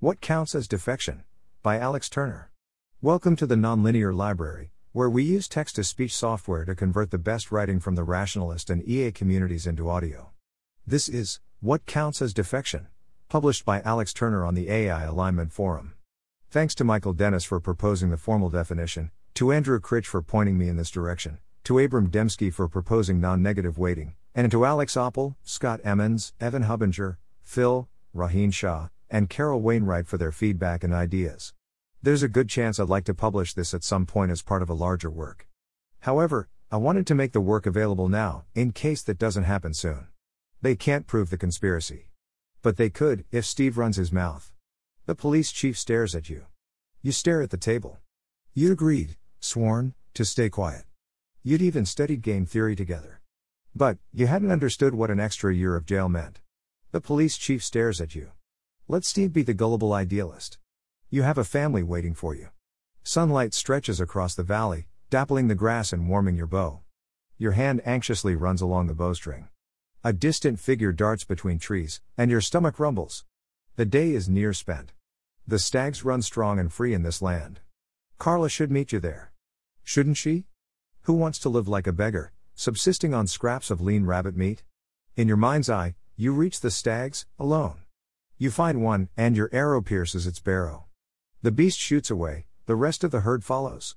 What Counts as Defection? By Alex Turner. Welcome to the Nonlinear Library, where we use text-to-speech software to convert the best writing from the Rationalist and EA communities into audio. This is What Counts as Defection, published by Alex Turner on the AI Alignment Forum. Thanks to Michael Dennis for proposing the formal definition, to Andrew Critch for pointing me in this direction, to Abram Demski for proposing non-negative weighting, and to Alex Appel, Scott Emmons, Evan Hubinger, philh, Rohin Shah, and Carroll Wainwright for their feedback and ideas. There's a good chance I'd like to publish this at some point as part of a larger work. However, I wanted to make the work available now, in case that doesn't happen soon. They can't prove the conspiracy. But they could, if Steve runs his mouth. The police chief stares at you. You stare at the table. You'd agreed, sworn, to stay quiet. You'd even studied game theory together. But, you hadn't understood what an extra year of jail meant. The police chief stares at you. Let Steve be the gullible idealist. You have a family waiting for you. Sunlight stretches across the valley, dappling the grass and warming your bow. Your hand anxiously runs along the bowstring. A distant figure darts between trees, and your stomach rumbles. The day is near spent. The stags run strong and free in this land. Carla should meet you there. Shouldn't she? Who wants to live like a beggar, subsisting on scraps of lean rabbit meat? In your mind's eye, you reach the stags, alone. You find one, and your arrow pierces its barrow. The beast shoots away, the rest of the herd follows.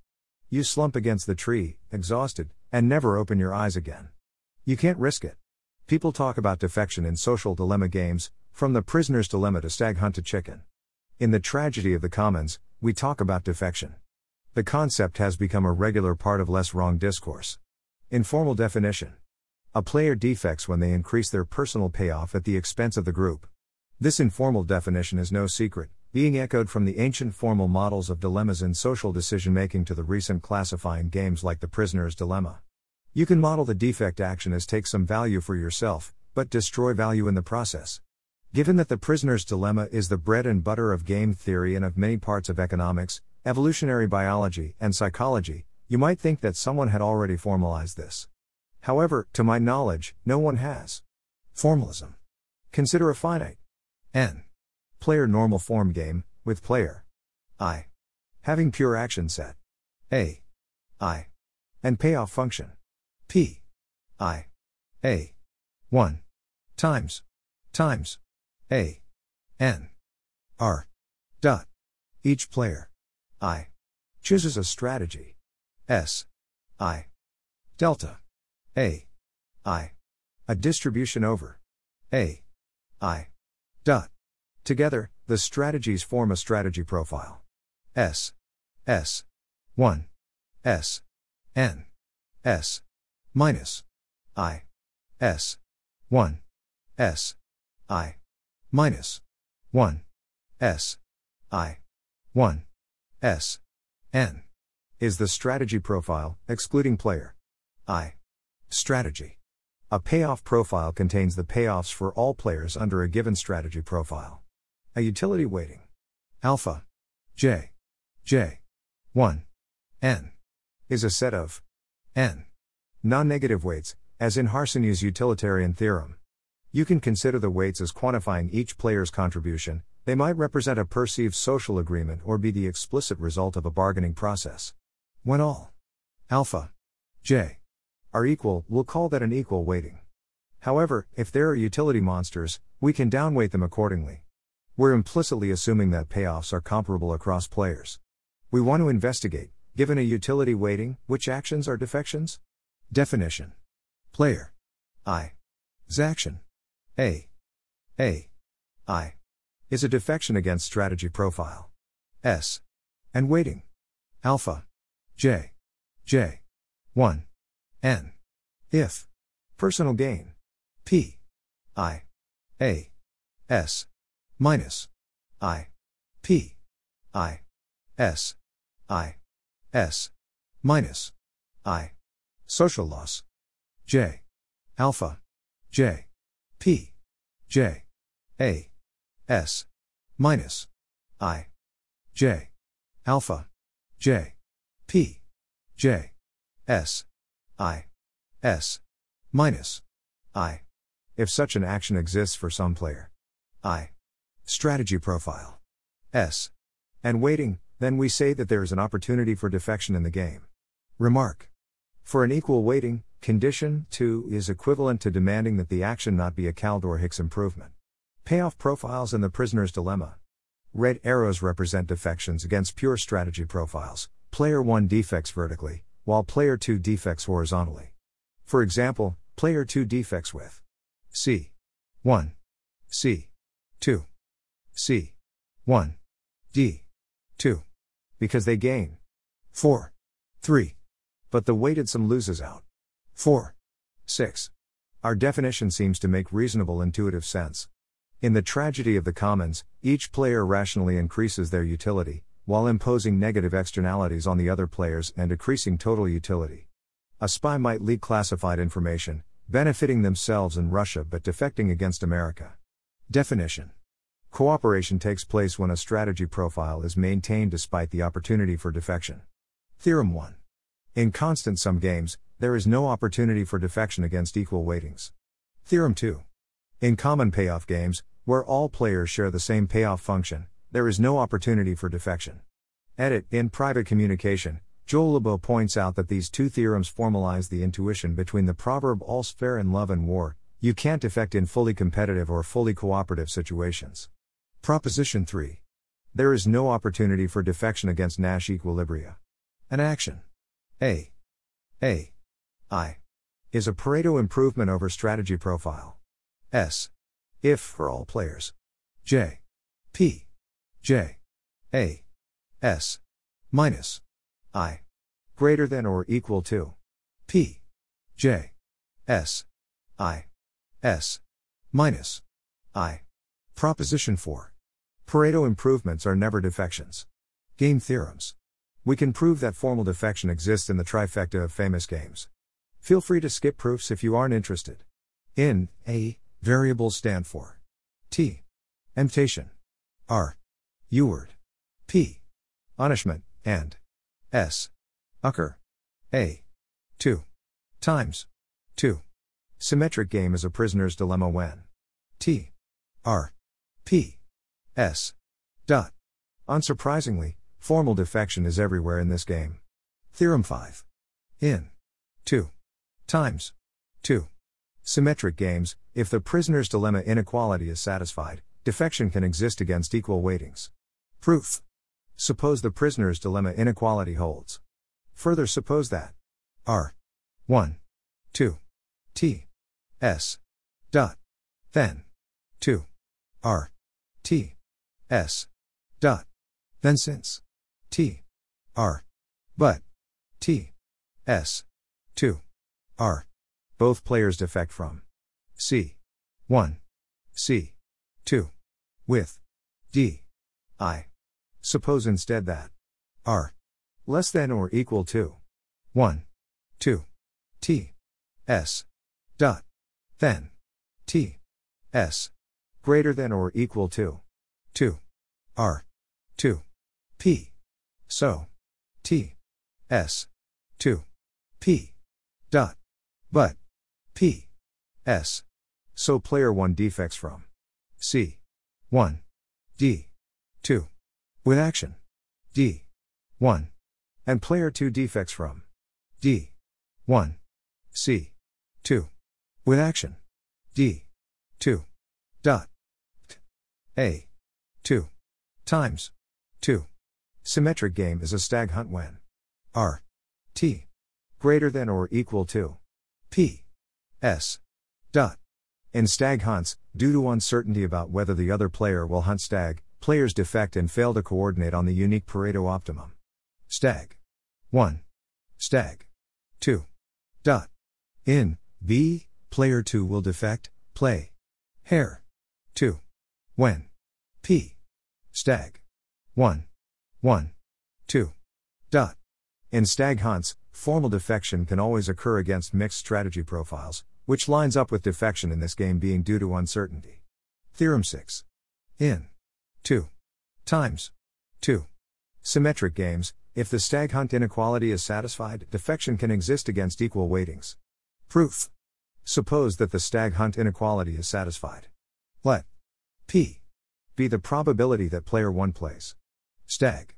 You slump against the tree, exhausted, and never open your eyes again. You can't risk it. People talk about defection in social dilemma games, from the prisoner's dilemma to stag hunt to chicken. In The Tragedy of the Commons, we talk about defection. The concept has become a regular part of LessWrong discourse. Informal definition. A player defects when they increase their personal payoff at the expense of the group. This informal definition is no secret, being echoed from the ancient formal models of dilemmas in social decision-making to the recent classifying games like The Prisoner's Dilemma. You can model the defect action as take some value for yourself, but destroy value in the process. Given that The Prisoner's Dilemma is the bread and butter of game theory and of many parts of economics, evolutionary biology, and psychology, you might think that someone had already formalized this. However, to my knowledge, no one has. Formalism. Consider a finite. N. Player normal form game, with player I. having pure action set A. I. and payoff function P. I. A. 1. times A. N. R. dot. Each player I. chooses a strategy S. I. delta A. I. a distribution over A. I. dot. Together, the strategies form a strategy profile. S. S. 1. S. N. S. Minus. I. S. 1. S. I. Minus. 1. S. I. 1. S. N. is the strategy profile, excluding player I. strategy. A payoff profile contains the payoffs for all players under a given strategy profile. A utility weighting. Alpha. J. J. 1. N. is a set of N. non-negative weights, as in Harsanyi's utilitarian theorem. You can consider the weights as quantifying each player's contribution. They might represent a perceived social agreement or be the explicit result of a bargaining process. When all alpha. J. are equal, we'll call that an equal weighting. However, if there are utility monsters, we can downweight them accordingly. We're implicitly assuming that payoffs are comparable across players. We want to investigate, given a utility weighting, which actions are defections? Definition. Player I. 's action A. A. I. is a defection against strategy profile S. and weighting alpha. J. J. 1. N. if personal gain P. I. A. S. minus. I. P. I. S. I. S. minus. I. social loss J. alpha. J. P. J. A. S. minus. I. J. alpha. J. P. J. S. I. S. minus. I. if such an action exists for some player I. strategy profile s. and waiting, then we say that there is an opportunity for defection in the game. Remark. For an equal weighting, condition 2 is equivalent to demanding that the action not be a Kaldor Hicks improvement. Payoff profiles and the prisoner's dilemma. Red arrows represent defections against pure strategy profiles. Player 1 defects vertically, while player 2 defects horizontally. For example, player 2 defects with C1, C2, C1, D2, because they gain 4, 3, but the weighted sum loses out 4, 6. Our definition seems to make reasonable intuitive sense. In the tragedy of the commons, each player rationally increases their utility, while imposing negative externalities on the other players and decreasing total utility. A spy might leak classified information, benefiting themselves and Russia but defecting against America. Definition. Cooperation takes place when a strategy profile is maintained despite the opportunity for defection. Theorem 1. In constant sum games, there is no opportunity for defection against equal weightings. Theorem 2. In common payoff games, where all players share the same payoff function, there is no opportunity for defection. Edit. In Private Communication, Joel Lobo points out that these two theorems formalize the intuition between the proverb all's fair in love and war, you can't defect in fully competitive or fully cooperative situations. Proposition 3. There is no opportunity for defection against Nash equilibria. An action. A. I. is a Pareto improvement over strategy profile. S. if for all players. J. P. J. A. S. minus. I. greater than or equal to. P. J. S. I. S. minus. I. Proposition 4. Pareto improvements are never defections. Game theorems. We can prove that formal defection exists in the trifecta of famous games. Feel free to skip proofs if you aren't interested. In A, variables stand for T. temptation. R. u-word. P. punishment, and S. occur. A. 2 times 2. Symmetric game is a prisoner's dilemma when T. R. P. S. . Unsurprisingly, formal defection is everywhere in this game. Theorem 5. In 2 times 2 symmetric games, if the prisoner's dilemma inequality is satisfied, defection can exist against equal weightings. Proof. Suppose the prisoner's dilemma inequality holds. Further, suppose that R. 1 2 T. S. Then 2 R. T. S. Then since T. R. but T. S. 2. R. both players defect from C. 1. C. 2. with D. I. Suppose instead that R. less than or equal to 1. 2. T. S. Then T. S. greater than or equal to 2. R. 2. P. So T. S. 2. P. But P. S. so player 1 defects from C. 1. D. 2. with action D. 1. and player 2 defects from D. 1. C. 2. with action D. 2. A. 2 times 2. Symmetric game is a stag hunt when R. T. greater than or equal to P. S. In stag hunts, due to uncertainty about whether the other player will hunt stag, players defect and fail to coordinate on the unique Pareto optimum. Stag. 1. Stag. 2. In B, player 2 will defect, play hare. 2. When P. Stag. 1. 1. 2. In stag hunts, formal defection can always occur against mixed strategy profiles, which lines up with defection in this game being due to uncertainty. Theorem 6. In 2 times 2 symmetric games, if the stag hunt inequality is satisfied, defection can exist against equal weightings. Proof. Suppose that the stag hunt inequality is satisfied. Let P. be the probability that player 1 plays stag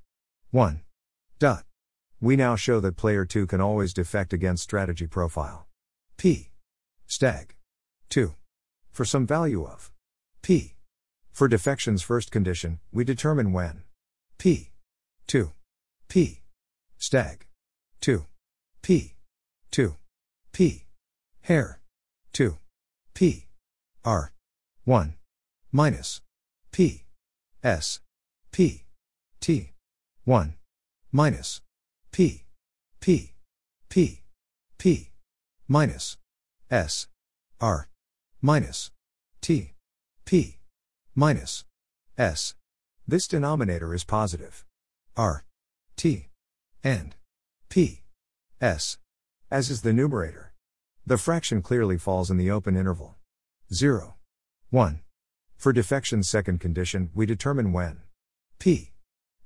1. We now show that player 2 can always defect against strategy profile P stag 2 for some value of P. For defection's first condition, we determine when P 2 P stag 2 P 2 P hare 2 P R 1 minus P S P T 1 minus P P P P minus S R minus T P minus S. This denominator is positive. R T and P S, as is the numerator. The fraction clearly falls in the open interval 0, 1. For defection's second condition, we determine when P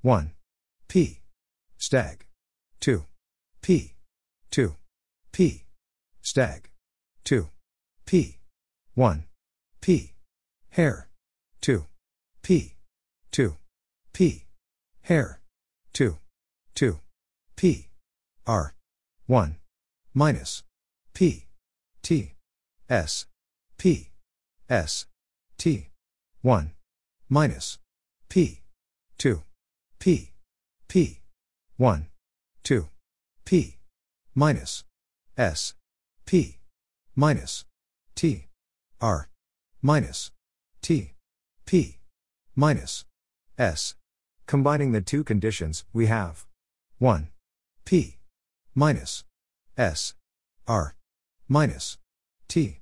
1 P stag 2 P 2 P stag 2 P 1 P hare 2 P 2 P hare 2 2 P R 1 minus P T S P S T 1 minus P 2 P P 1 2 P minus S P minus T R minus T P minus S. Combining the two conditions, we have 1 P minus S R minus T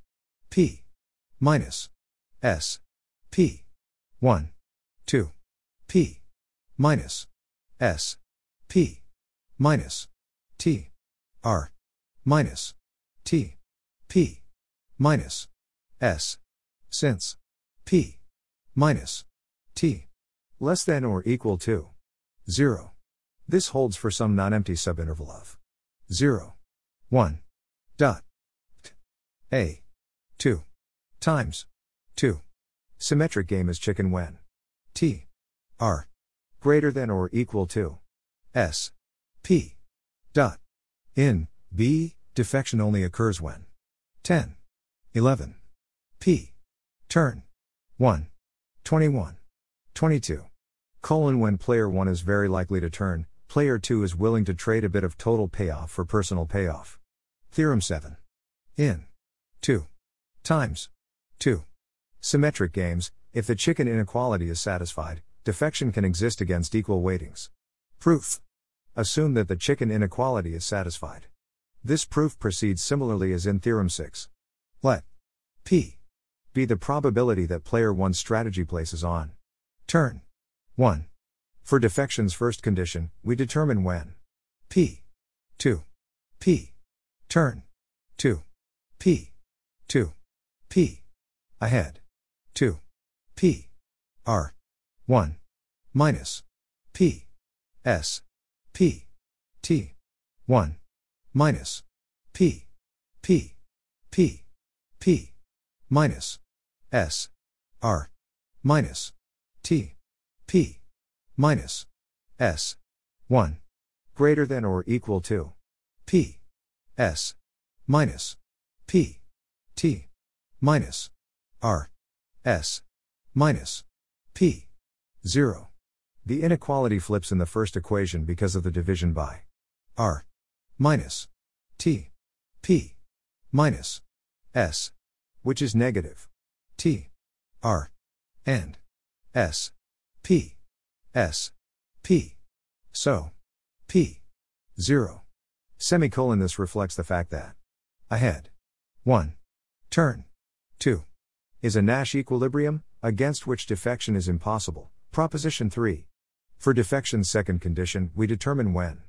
P minus S P 1 2 P minus S P minus T R minus T P minus S. Since P minus T less than or equal to 0, this holds for some non-empty subinterval of 0 1 A 2 times 2. Symmetric game is chicken when T R greater than or equal to S P. In B, defection only occurs when 10 11 P turn 1 21 22 : when player 1 is very likely to turn, player 2 is willing to trade a bit of total payoff for personal payoff. Theorem 7. In 2 times 2 symmetric games, if the chicken inequality is satisfied, defection can exist against equal weightings. Proof. Assume that the chicken inequality is satisfied. This proof proceeds similarly as in Theorem 6. Let P be the probability that player 1's strategy places on turn 1. For defection's first condition, we determine when P 2 P turn 2 P 2 P ahead 2 P R 1 minus P S P T 1 minus P P P P minus S R minus T P minus S 1 greater than or equal to P S minus P T minus R S minus P 0. The inequality flips in the first equation because of the division by R minus T P minus S, which is negative T R and S P S P. So P 0 : this reflects the fact that ahead 1 turn 2 is a Nash equilibrium, against which defection is impossible. Proposition 3. For defection's second condition, we determine when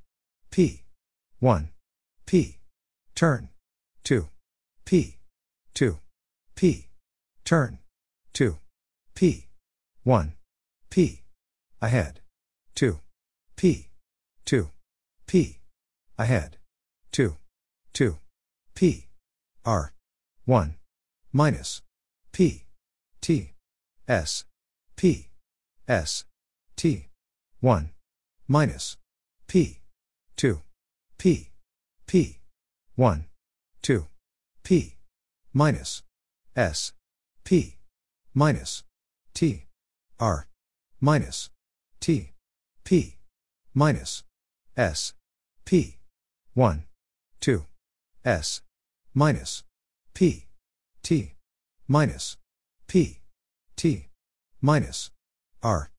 P 1 P turn 2 P 2 P turn 2 P 1 P ahead 2 P 2 P ahead 2 2 P R 1 minus P T S P S. T. 1. Minus. P. 2. P. P. 1. 2. P. Minus. S. P. Minus. T. R. Minus. T. P. Minus. S. P. 1. 2. S. Minus. P. T. Minus. P. T. Minus. R.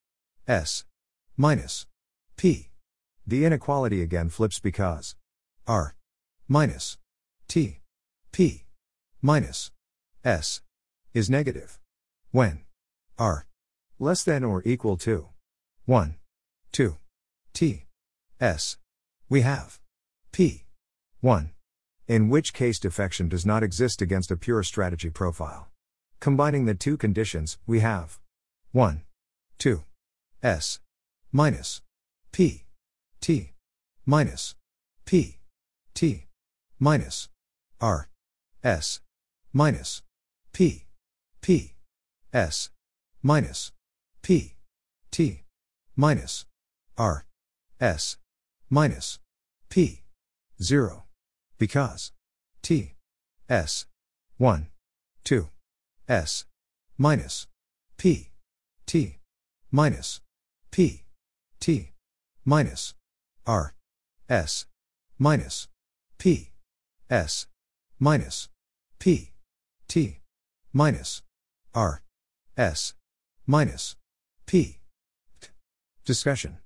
S. Minus. P. The inequality again flips because R. Minus. T. P. Minus. S. Is negative when R. less than or equal to 1. 2. T. S. We have P. 1. In which case defection does not exist against a pure strategy profile. Combining the two conditions, we have 1. 2. S. Minus. P. T. Minus. P. T. Minus. R. S. Minus. P. P. S. Minus. P. T. Minus. R. S. Minus. P. 0. Because T. S. 1. 2. S. Minus. P. T. Minus. P. T. Minus. R. S. Minus. P. S. Minus. P. T. Minus. R. S. Minus. P. T. Discussion.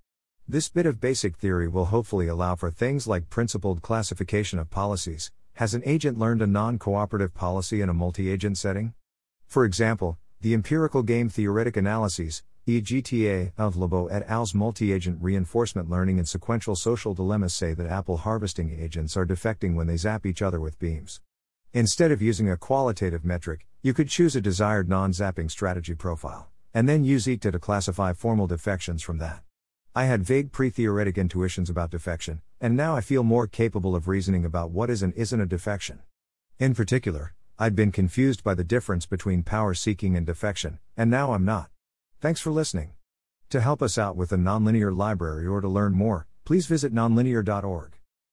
This bit of basic theory will hopefully allow for things like principled classification of policies. Has an agent learned a non-cooperative policy in a multi-agent setting? For example, the empirical game theoretic analyses, EGTA, of Lobo et al.'s multi-agent reinforcement learning and sequential social dilemmas say that apple harvesting agents are defecting when they zap each other with beams. Instead of using a qualitative metric, you could choose a desired non-zapping strategy profile, and then use EGTA to classify formal defections from that. I had vague pre-theoretic intuitions about defection, and now I feel more capable of reasoning about what is and isn't a defection. In particular, I'd been confused by the difference between power-seeking and defection, and now I'm not. Thanks for listening. To help us out with the Nonlinear Library or to learn more, please visit nonlinear.org.